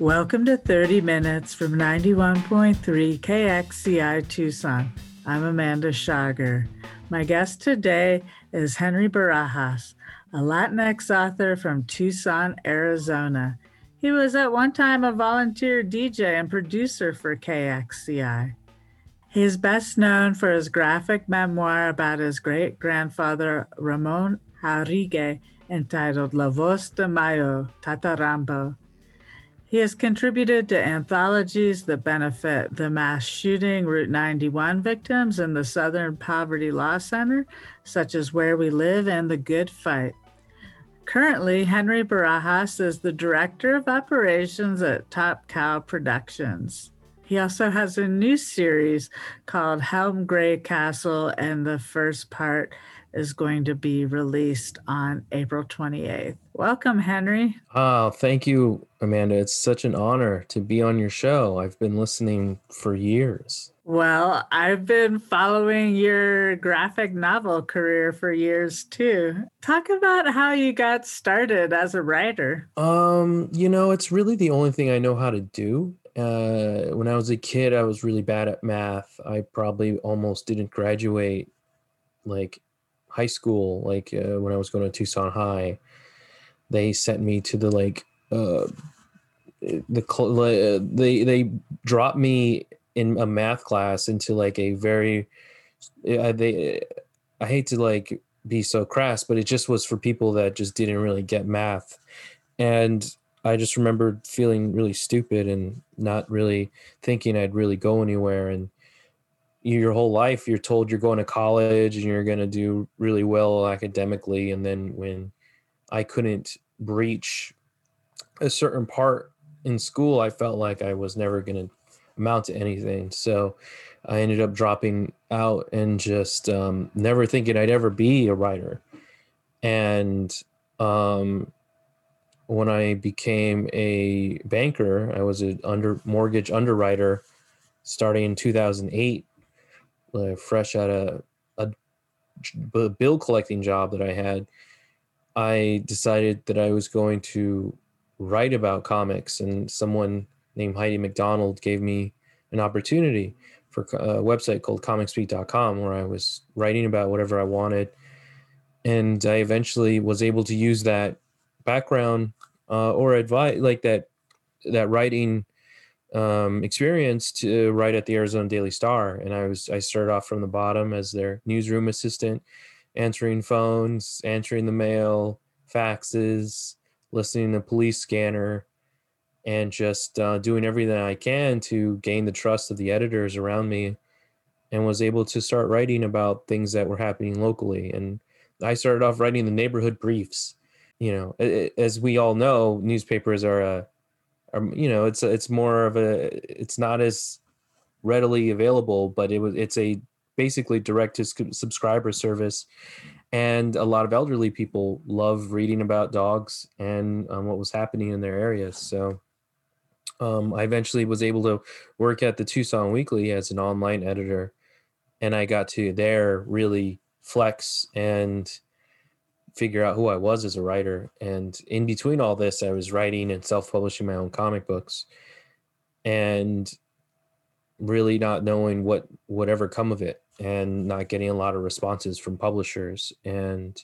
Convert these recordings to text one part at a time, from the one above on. Welcome to 30 Minutes from 91.3 KXCI Tucson. I'm Amanda Schrager. My guest today is Henry Barajas, a Latinx author from Tucson, Arizona. He was at one time a volunteer DJ and producer for KXCI. He is best known for his graphic memoir about his great-grandfather Ramon Jaurigue, entitled La Voz de Mayo, Tata Rambo. He has contributed to anthologies that benefit the mass shooting Route 91 victims in the Southern Poverty Law Center, such as Where We Live and The Good Fight. Currently, Henry Barajas is the director of operations at Top Cow Productions. He also has a new series called Helm Greycastle, and the first part is going to be released on April 28th. Welcome, Henry. Oh, thank you, Amanda. It's such an honor to be on your show. I've been listening for years. Well, I've been following your graphic novel career for years, too. Talk about how you got started as a writer. It's really the only thing I know how to do. When I was a kid, I was really bad at math. I probably almost didn't graduate high school. When I was going to Tucson High, they sent me to the they dropped me in a math class into I hate to be so crass, but it just was for people that just didn't really get math. And I just remembered feeling really stupid and not really thinking I'd really go anywhere. And your whole life, you're told you're going to college and you're going to do really well academically. And then when I couldn't breach a certain part in school, I felt like I was never going to amount to anything. So I ended up dropping out and just never thinking I'd ever be a writer. And when I became a banker, I was an mortgage underwriter starting in 2008, fresh out of a bill collecting job that I had. I decided that I was going to write about comics, and someone named Heidi McDonald gave me an opportunity for a website called comicspeak.com, where I was writing about whatever I wanted. And I eventually was able to use that background or advice, that writing experience, to write at the Arizona Daily Star. And I started off from the bottom as their newsroom assistant, answering phones, answering the mail, faxes, listening to police scanner, and just doing everything I can to gain the trust of the editors around me, and was able to start writing about things that were happening locally. And I started off writing the neighborhood briefs. As we all know, newspapers are it's more of it's not as readily available, but it's a basically direct to subscriber service. And a lot of elderly people love reading about dogs and what was happening in their areas. So I eventually was able to work at the Tucson Weekly as an online editor. And I got to there really flex and figure out who I was as a writer. And in between all this, I was writing and self-publishing my own comic books, and really not knowing what would ever come of it, and not getting a lot of responses from publishers. And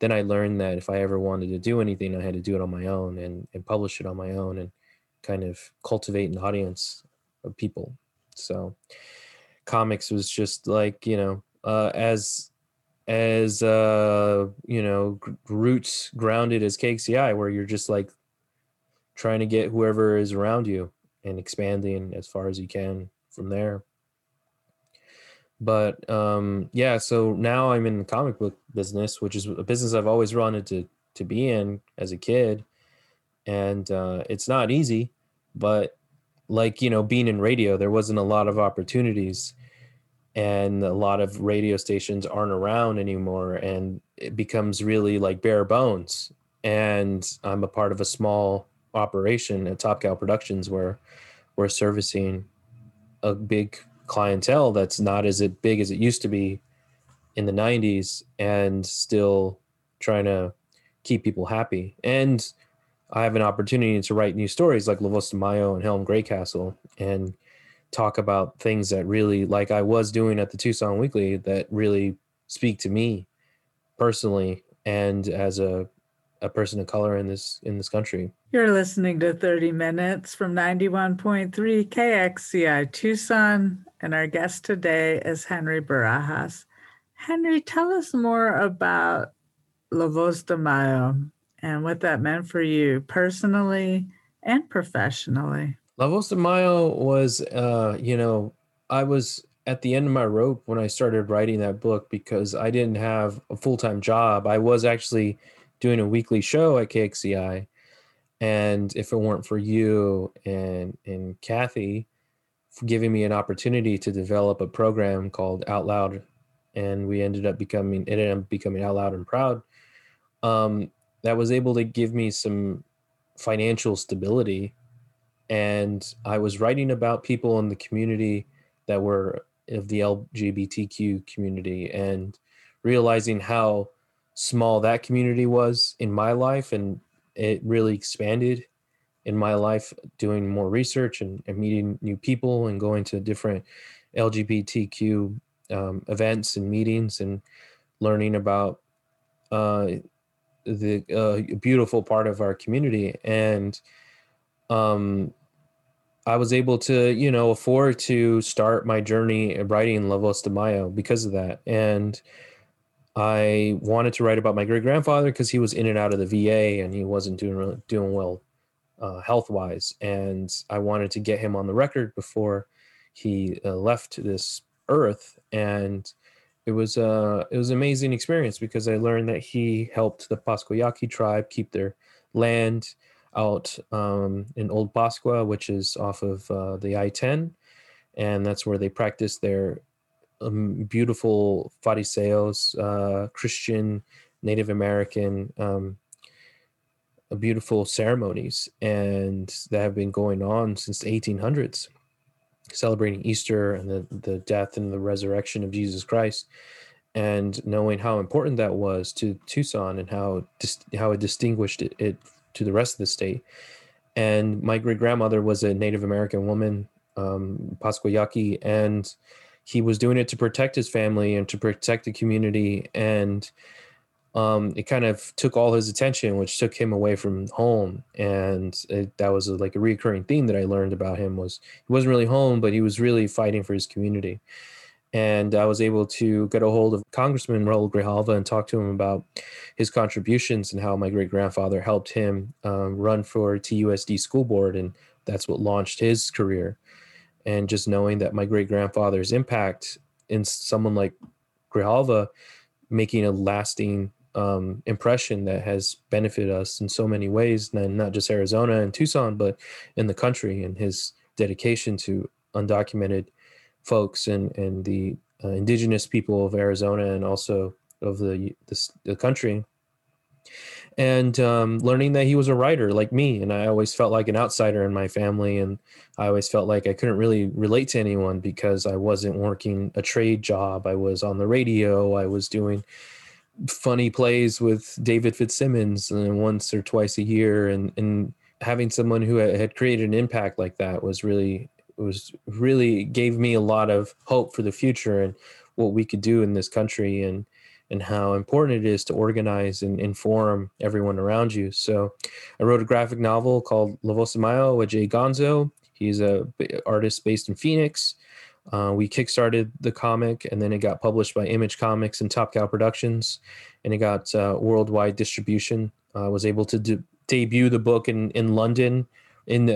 then I learned that if I ever wanted to do anything, I had to do it on my own and publish it on my own and kind of cultivate an audience of people. So comics was just roots grounded as KXCI, where you're just trying to get whoever is around you and expanding as far as you can from there. But so now I'm in the comic book business, which is a business I've always wanted to be in as a kid. And it's not easy, but being in radio, there wasn't a lot of opportunities. And a lot of radio stations aren't around anymore, and it becomes really bare bones. And I'm a part of a small operation at Top Cow Productions, where we're servicing a big clientele that's not as big as it used to be in the 90s, and still trying to keep people happy. And I have an opportunity to write new stories like La Voz de Mayo and Helm Greycastle and talk about things that really, like I was doing at the Tucson Weekly, that really speak to me personally and as a person of color in this country. You're listening to 30 Minutes from 91.3 KXCI Tucson, and our guest today is Henry Barajas. Henry, tell us more about La Voz de Mayo and what that meant for you personally and professionally. La Voz de Mayo was, I was at the end of my rope when I started writing that book because I didn't have a full-time job. I was actually doing a weekly show at KXCI. And if it weren't for you and Kathy for giving me an opportunity to develop a program called Out Loud, and we ended up becoming Out Loud and Proud, that was able to give me some financial stability. And I was writing about people in the community that were of the LGBTQ community and realizing how small that community was in my life, and it really expanded in my life doing more research and meeting new people and going to different LGBTQ events and meetings and learning about the beautiful part of our community. And I was able to, afford to start my journey writing La Voz de Mayo because of that. And I wanted to write about my great-grandfather because he was in and out of the VA and he wasn't doing well health-wise. And I wanted to get him on the record before he left this earth. And it was an amazing experience because I learned that he helped the Pascua Yaqui tribe keep their land out in Old Pascua, which is off of the I-10. And that's where they practice their beautiful fariseos, Christian, Native American, beautiful ceremonies, and that have been going on since the 1800s, celebrating Easter and the death and the resurrection of Jesus Christ, and knowing how important that was to Tucson and how it distinguished it to the rest of the state. And my great-grandmother was a Native American woman, Pascua Yaqui, and he was doing it to protect his family and to protect the community. And it kind of took all his attention, which took him away from home. And that was a recurring theme that I learned about him was he wasn't really home, but he was really fighting for his community. And I was able to get a hold of Congressman Raul Grijalva and talk to him about his contributions and how my great-grandfather helped him run for TUSD school board. And that's what launched his career. And just knowing that my great-grandfather's impact in someone like Grijalva making a lasting impression that has benefited us in so many ways, and not just Arizona and Tucson, but in the country, and his dedication to undocumented folks and the indigenous people of Arizona and also of the country. And learning that he was a writer like me, and I always felt like an outsider in my family, and I always felt like I couldn't really relate to anyone because I wasn't working a trade job. I was on the radio. I was doing funny plays with David Fitzsimmons once or twice a year, and having someone who had created an impact like that was really gave me a lot of hope for the future and what we could do in this country, and how important it is to organize and inform everyone around you. So I wrote a graphic novel called La Voz de Mayo with Jay Gonzo. He's an artist based in Phoenix. We kickstarted the comic, and then it got published by Image Comics and Top Cow Productions, and it got worldwide distribution. I was able to debut the book in London in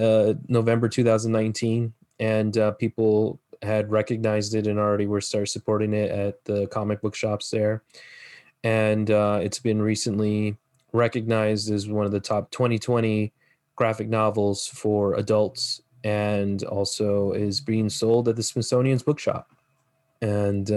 November 2019, and people had recognized it and already were started supporting it at the comic book shops there. And it's been recently recognized as one of the top 2020 graphic novels for adults, and also is being sold at the Smithsonian's bookshop. And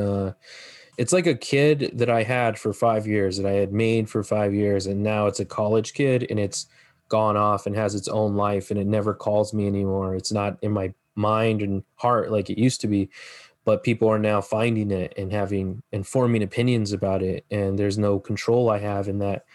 it's like a kid that I had for 5 years, that I had made for 5 years, and now it's a college kid, and it's gone off and has its own life, and it never calls me anymore. It's not in my mind and heart like it used to be, but people are now finding it and forming opinions about it, and there's no control I have in that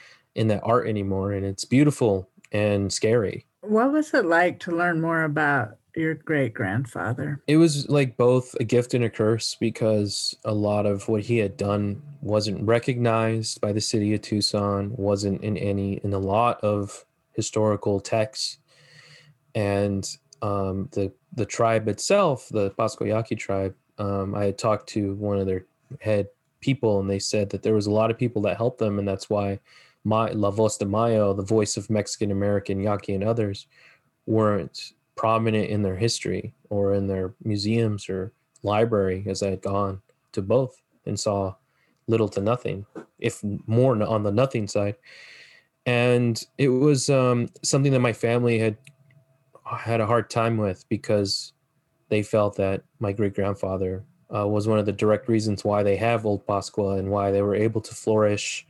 art anymore, and it's beautiful. and scary. What was it like to learn more about your great-grandfather? It was like both a gift and a curse, because a lot of what he had done wasn't recognized by the city of Tucson, wasn't in a lot of historical texts. And the tribe itself, the Pascua Yaqui tribe, I had talked to one of their head people, and they said that there was a lot of people that helped them, and that's why La Voz de Mayo, the voice of Mexican American, Yaqui, and others, weren't prominent in their history or in their museums or library, as I had gone to both and saw little to nothing, if more on the nothing side. And it was something that my family had a hard time with, because they felt that my great-grandfather was one of the direct reasons why they have Old Pascua and why they were able to flourish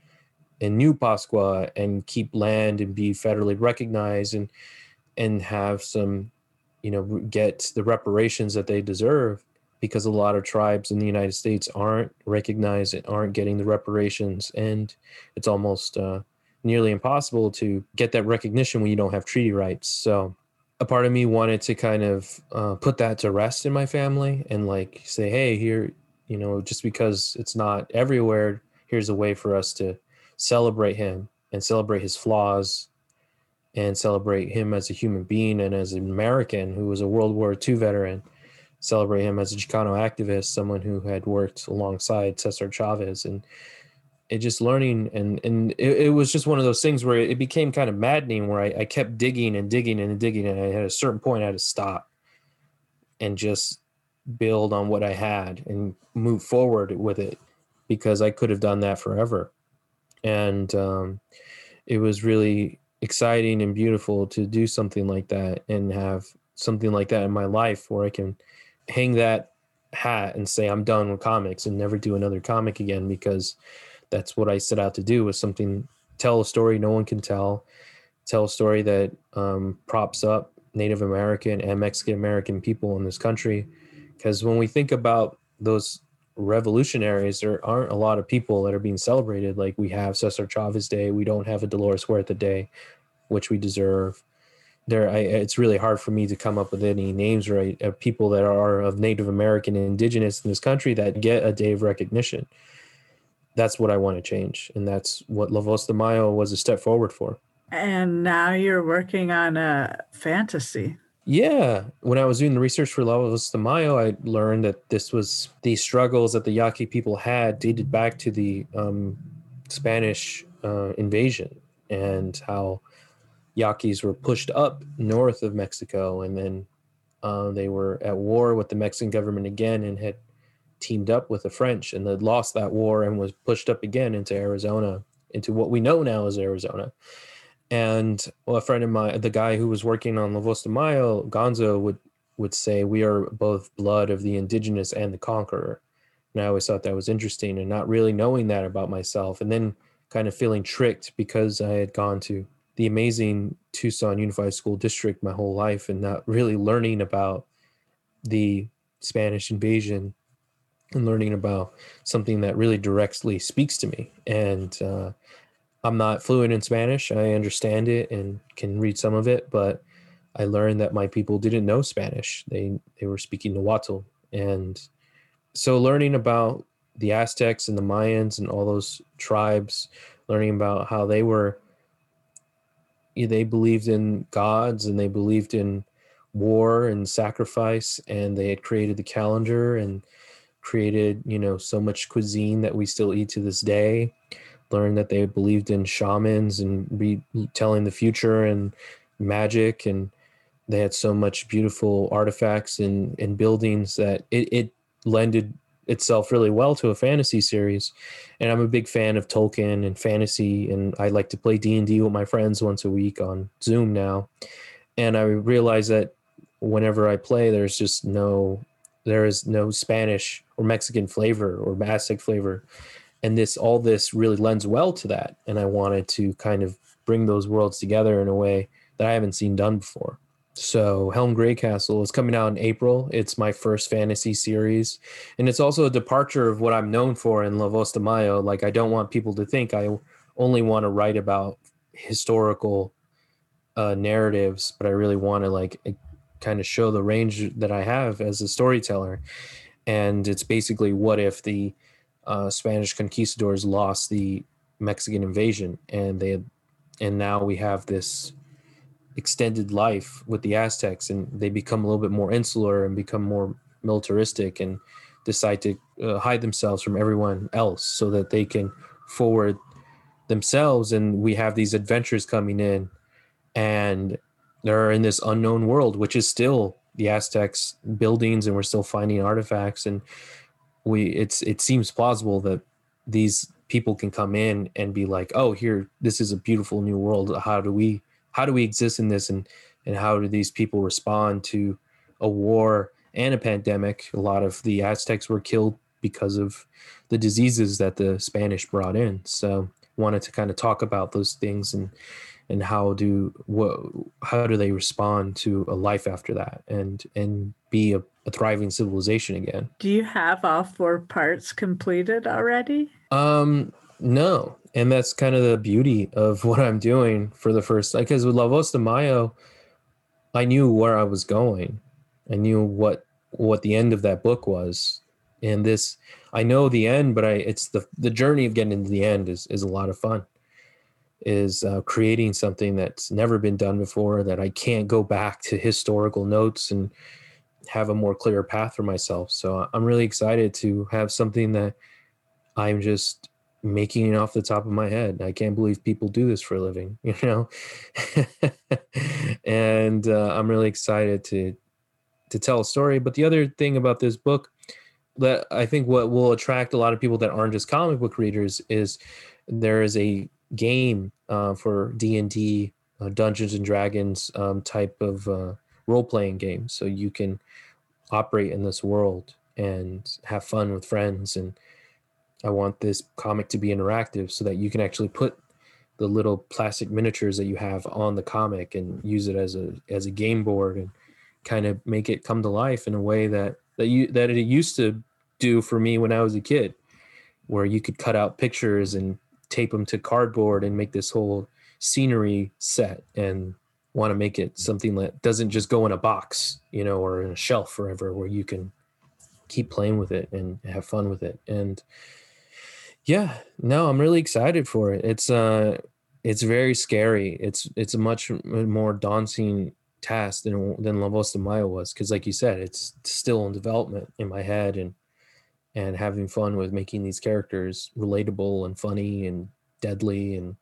in New Pascua and keep land and be federally recognized and have some, get the reparations that they deserve, because a lot of tribes in the United States aren't recognized and aren't getting the reparations. And it's almost nearly impossible to get that recognition when you don't have treaty rights. So a part of me wanted to kind of put that to rest in my family and like say, hey, here, just because it's not everywhere, here's a way for us to celebrate him and celebrate his flaws and celebrate him as a human being and as an American who was a World War II veteran, celebrate him as a Chicano activist, someone who had worked alongside Cesar Chavez. And it just learning, and it was just one of those things where it became kind of maddening, where I kept digging, and I had a certain point I had to stop and just build on what I had and move forward with it, because I could have done that forever. And it was really exciting and beautiful to do something like that and have something like that in my life where I can hang that hat and say I'm done with comics and never do another comic again, because that's what I set out to do, was tell a story no one can tell a story that props up Native American and Mexican American people in this country. Because when we think about those revolutionaries, there aren't a lot of people that are being celebrated. Like, we have Cesar Chavez Day, we don't have a Dolores Huerta Day, which we deserve. It's really hard for me to come up with any names right of people that are of Native American and indigenous in this country that get a day of recognition. That's what I want to change. And that's what La Voz de Mayo was a step forward for. And now you're working on a fantasy. Yeah. When I was doing the research for La Voz de Mayo, I learned that this was the struggles that the Yaqui people had dated back to the Spanish invasion, and how Yaquis were pushed up north of Mexico. And then they were at war with the Mexican government again and had teamed up with the French, and had lost that war and was pushed up again into Arizona, into what we know now as Arizona. And a friend of mine, the guy who was working on La Voz de Mayo, Gonzo, would say, we are both blood of the indigenous and the conqueror. And I always thought that was interesting, and not really knowing that about myself, and then kind of feeling tricked because I had gone to the amazing Tucson Unified School District my whole life and not really learning about the Spanish invasion and learning about something that really directly speaks to me. And I'm not fluent in Spanish. I understand it and can read some of it, but I learned that my people didn't know Spanish. They were speaking Nahuatl. And so learning about the Aztecs and the Mayans and all those tribes, learning about how they believed in gods and they believed in war and sacrifice, and they had created the calendar and created, so much cuisine that we still eat to this day. Learned that they believed in shamans and telling the future and magic, and they had so much beautiful artifacts and buildings that it lended itself really well to a fantasy series. And I'm a big fan of Tolkien and fantasy, and I like to play D&D with my friends once a week on Zoom now. And I realized that whenever I play, there is no Spanish or Mexican flavor or Aztec flavor. And all this really lends well to that. And I wanted to kind of bring those worlds together in a way that I haven't seen done before. So Helm Greycastle is coming out in April. It's my first fantasy series. And it's also a departure of what I'm known for in La Voz de Mayo. Like, I don't want people to think I only want to write about historical narratives, but I really want to like kind of show the range that I have as a storyteller. And it's basically, what if the Spanish conquistadors lost the Mexican invasion, and now we have this extended life with the Aztecs, and they become a little bit more insular and become more militaristic and decide to hide themselves from everyone else so that they can forward themselves. And we have these adventures coming in, and they're in this unknown world, which is still the Aztecs' buildings, and we're still finding artifacts. And it seems plausible that these people can come in and be like, oh, here, this is a beautiful new world. How do we exist in this? And how do these people respond to a war and a pandemic? A lot of the Aztecs were killed because of the diseases that the Spanish brought in. So wanted to kind of talk about those things and how do they respond to a life after that and be a thriving civilization again. Do you have all four parts completed already? No. And that's kind of the beauty of what I'm doing for the first, because with La Voz de Mayo, I knew where I was going. I knew what the end of that book was. And this, I know the end, but it's the journey of getting to the end is a lot of fun. Is creating something that's never been done before, that I can't go back to historical notes and have a more clear path for myself. So I'm really excited to have something that I'm just making it off the top of my head. I can't believe people do this for a living, you know? And I'm really excited to tell a story. But the other thing about this book that I think what will attract a lot of people that aren't just comic book readers is there is a game for D&D, Dungeons and Dragons type of role-playing game. So you can operate in this world and have fun with friends. And I want this comic to be interactive so that you can actually put the little plastic miniatures that you have on the comic and use it as a game board and kind of make it come to life in a way that it used to do for me when I was a kid, where you could cut out pictures and tape them to cardboard and make this whole scenery set. And want to make it something that doesn't just go in a box, you know, or in a shelf forever, where you can keep playing with it and have fun with it. And yeah, no, I'm really excited for it. It's very scary. It's a much more daunting task than La Voz de Mayo was, because like you said, it's still in development in my head, and having fun with making these characters relatable and funny and deadly, and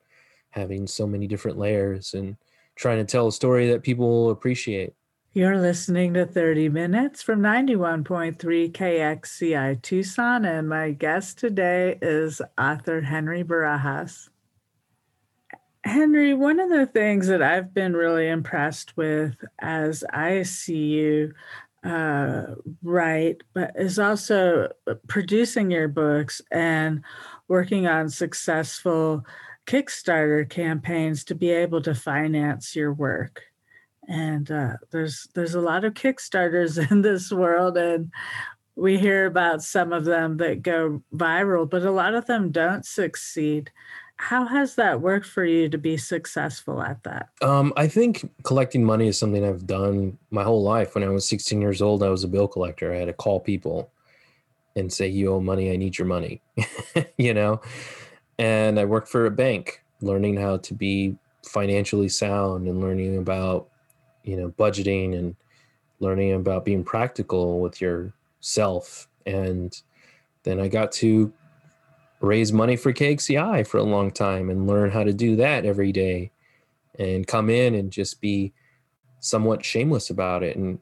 having so many different layers, and trying to tell a story that people will appreciate. You're listening to 30 Minutes from 91.3 KXCI Tucson, and my guest today is author Henry Barajas. Henry, one of the things that I've been really impressed with as I see you write, but is also producing your books and working on successful Kickstarter campaigns to be able to finance your work. And there's a lot of Kickstarters in this world, and we hear about some of them that go viral, but a lot of them don't succeed. How has that worked for you to be successful at that? I think collecting money is something I've done my whole life. When I was 16 years old, I was a bill collector. I had to call people and say, you owe money, I need your money, you know? And I worked for a bank, learning how to be financially sound and learning about, you know, budgeting and learning about being practical with yourself. And then I got to raise money for KXCI for a long time and learn how to do that every day and come in and just be somewhat shameless about it and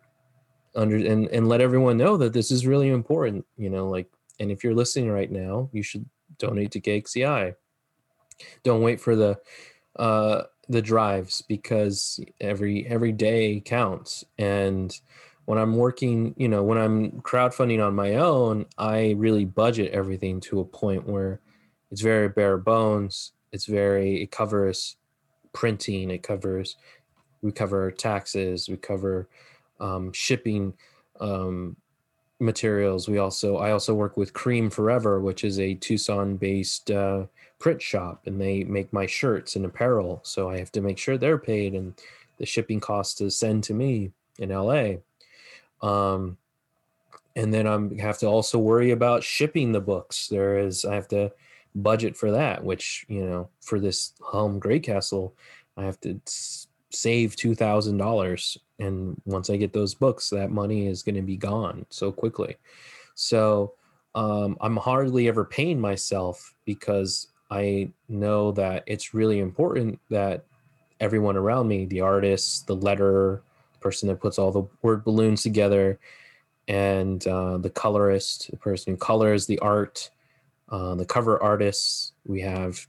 let everyone know that this is really important, you know, like, and if you're listening right now, you should donate to KXCI. Don't wait for the drives, because every day counts. And when I'm working, you know, when I'm crowdfunding on my own, I really budget everything to a point where it's very bare bones. It covers printing. We cover taxes. We cover shipping materials. I also work with Cream Forever, which is a Tucson-based print shop, and they make my shirts and apparel. So I have to make sure they're paid, and the shipping costs to send to me in LA. And then I have to also worry about shipping the books. I have to budget for that, which, you know, for this Helm Greycastle, I have to save $2,000. And once I get those books, that money is going to be gone so quickly. So I'm hardly ever paying myself, because I know that it's really important that everyone around me, the artists, the letterer, the person that puts all the word balloons together, and the colorist, the person who colors the art, the cover artists we have.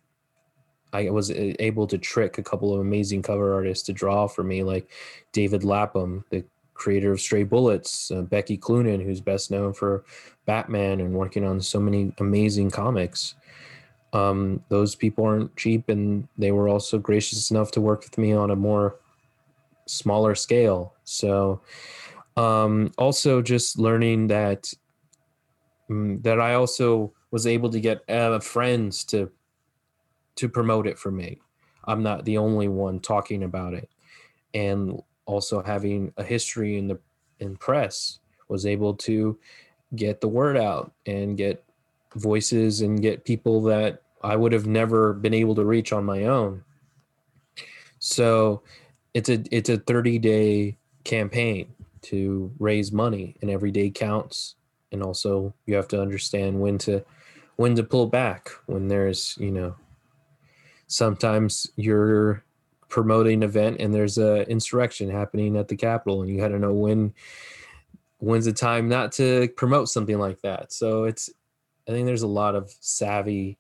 I was able to trick a couple of amazing cover artists to draw for me, like David Lapham, the creator of Stray Bullets, Becky Cloonan, who's best known for Batman and working on so many amazing comics. Those people aren't cheap, and they were also gracious enough to work with me on a more smaller scale. So also just learning that I also was able to get friends to promote it for me. I'm not the only one talking about it. And also having a history in press, was able to get the word out and get voices and get people that I would have never been able to reach on my own. So it's a 30-day campaign to raise money, and every day counts. And also you have to understand when to pull back, when there's, you know, sometimes you're promoting an event and there's a insurrection happening at the Capitol, and you got to know when's the time not to promote something like that. So I think there's a lot of savvy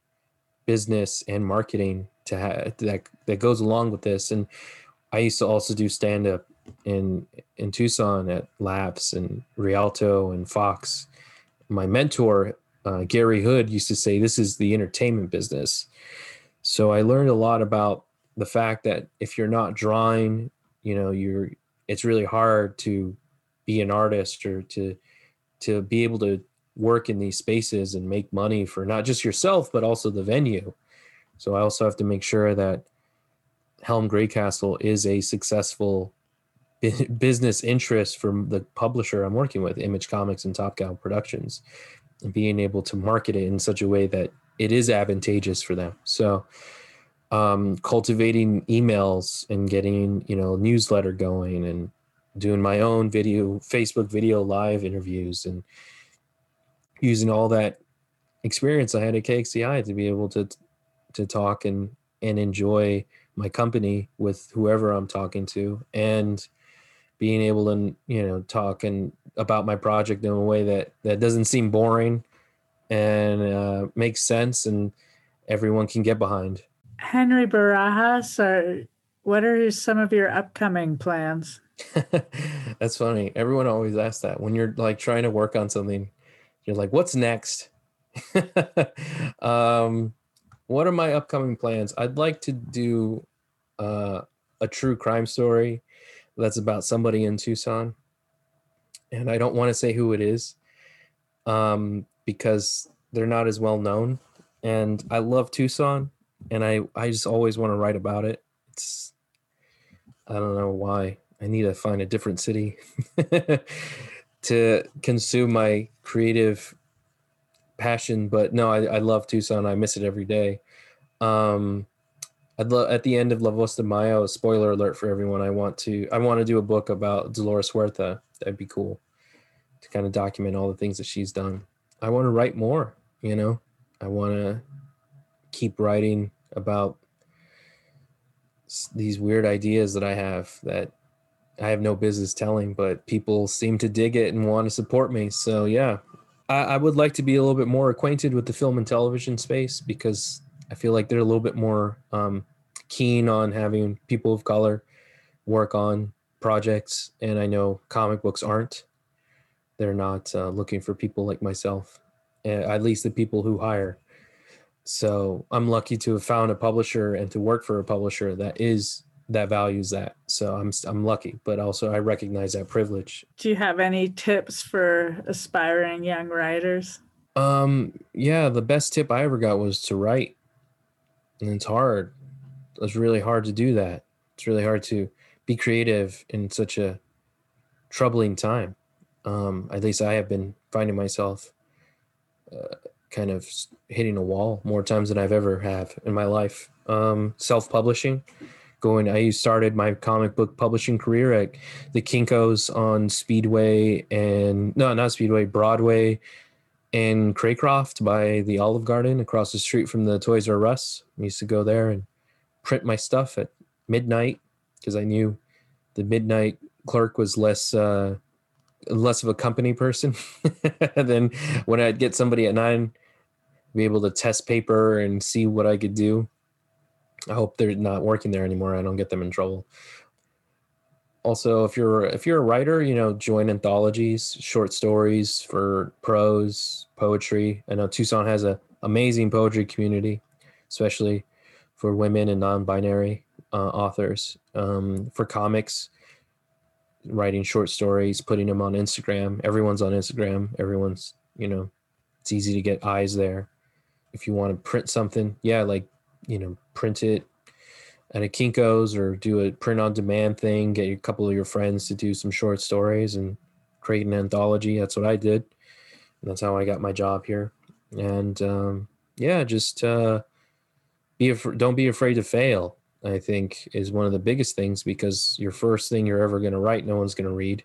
business and marketing to have that goes along with this. And I used to also do stand up in Tucson at Laps and Rialto and Fox. My mentor, Gary Hood, used to say, this is the entertainment business. So I learned a lot about the fact that if you're not drawing, you know, it's really hard to be an artist or to be able to work in these spaces and make money for not just yourself, but also the venue. So I also have to make sure that Helm Greycastle is a successful business interest from the publisher I'm working with, Image Comics and Top Cow Productions, and being able to market it in such a way that it is advantageous for them. So cultivating emails and getting, you know, newsletter going, and doing my own Facebook video live interviews, and using all that experience I had at KXCI to be able to talk and enjoy my company with whoever I'm talking to, and being able to, you know, talk and about my project in a way that doesn't seem boring, and makes sense, and everyone can get behind. Henry Barajas, what are some of your upcoming plans? That's funny. Everyone always asks that when you're like trying to work on something. You're like, what's next? What are my upcoming plans? I'd like to do a true crime story that's about somebody in Tucson. And I don't want to say who it is, because they're not as well known, and I love Tucson, and I just always want to write about it. I don't know why. I need to find a different city to consume my creative passion. But no, I love Tucson. I miss it every day. At the end of La Voz de Mayo, spoiler alert for everyone, I want to do a book about Dolores Huerta. That'd be cool to kind of document all the things that she's done. I want to write more, you know. I want to keep writing about these weird ideas that I have no business telling, but people seem to dig it and want to support me. So yeah, I would like to be a little bit more acquainted with the film and television space, because I feel like they're a little bit more keen on having people of color work on projects. And I know comic books aren't. They're not looking for people like myself, at least the people who hire. So I'm lucky to have found a publisher and to work for a publisher that values that. So I'm lucky, but also I recognize that privilege. Do you have any tips for aspiring young writers? Yeah, the best tip I ever got was to write. And it's hard. It's really hard to do that. It's really hard to be creative in such a troubling time. At least I have been finding myself kind of hitting a wall more times than I've ever have in my life. Self-publishing, I started my comic book publishing career at the Kinko's on Speedway and Broadway and Craycroft by the Olive Garden across the street from the Toys R Us. I used to go there and print my stuff at midnight because I knew the midnight clerk was less of a company person. Then when I'd get somebody at 9, I'd be able to test paper and see what I could do. I hope they're not working there anymore. I don't get them in trouble. Also, if you're a writer, join anthologies, short stories for prose, poetry. I know Tucson has an amazing poetry community, especially for women and non-binary authors. For comics, writing short stories, putting them on Instagram. Everyone's on Instagram. Everyone's, it's easy to get eyes there. If you want to print something, print it at a Kinko's or do a print on demand thing, get a couple of your friends to do some short stories and create an anthology. That's what I did. And that's how I got my job here. And don't be afraid to fail, I think, is one of the biggest things, because your first thing you're ever going to write, no one's going to read.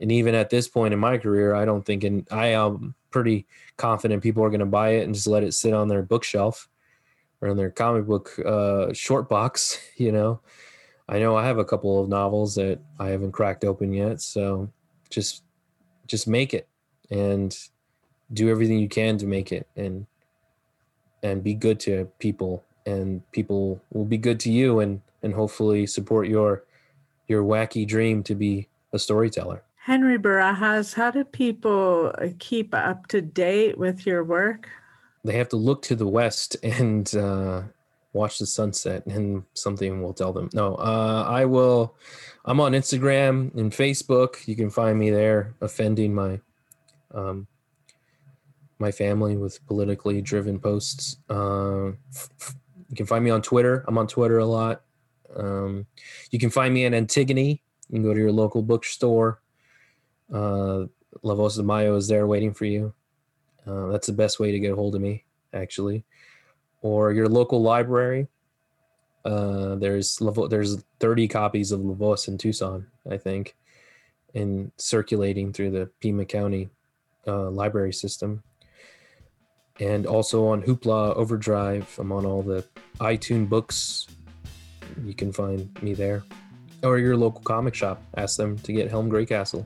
And even at this point in my career, I am pretty confident people are going to buy it and just let it sit on their bookshelf or in their comic book short box. I know I have a couple of novels that I haven't cracked open yet, so just make it and do everything you can to make it and be good to people, and people will be good to you and hopefully support your wacky dream to be a storyteller. Henry Barajas, how do people keep up to date with your work? They have to look to the west and watch the sunset, and something will tell them. No, I'm on Instagram and Facebook. You can find me there, offending my family with politically driven posts. You can find me on Twitter. I'm on Twitter a lot. You can find me in Antigone. You can go to your local bookstore. La Voz de Mayo is there waiting for you. That's the best way to get a hold of me, actually. Or your local library. There's 30 copies of La Voz in Tucson, I think, and circulating through the Pima County library system. And also on Hoopla Overdrive, I'm on all the iTunes books. You can find me there. Or your local comic shop. Ask them to get Helm Greycastle,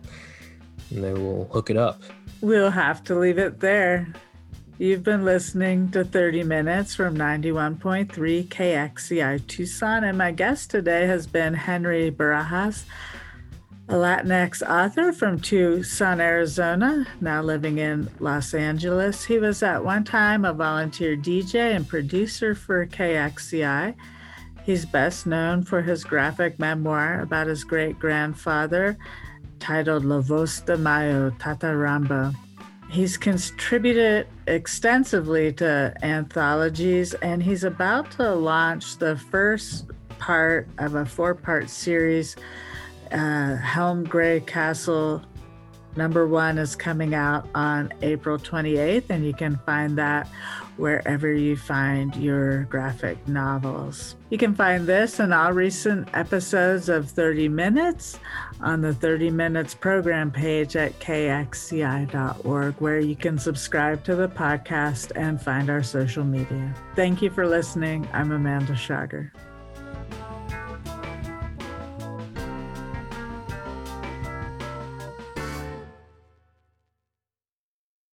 and they will hook it up. We'll have to leave it there. You've been listening to 30 Minutes from 91.3 KXCI Tucson, and my guest today has been Henry Barajas, a Latinx author from Tucson, Arizona, now living in Los Angeles. He was at one time a volunteer DJ and producer for KXCI. He's best known for his graphic memoir about his great-grandfather, titled La Voz de Mayo, Tata Rambo. He's contributed extensively to anthologies, and he's about to launch the first part of a 4-part series. Helm Greycastle #1 is coming out on April 28th, and you can find that wherever you find your graphic novels. You can find this and all recent episodes of 30 Minutes on the 30 Minutes program page at kxci.org, where you can subscribe to the podcast and find our social media. Thank you for listening. I'm Amanda Schrager.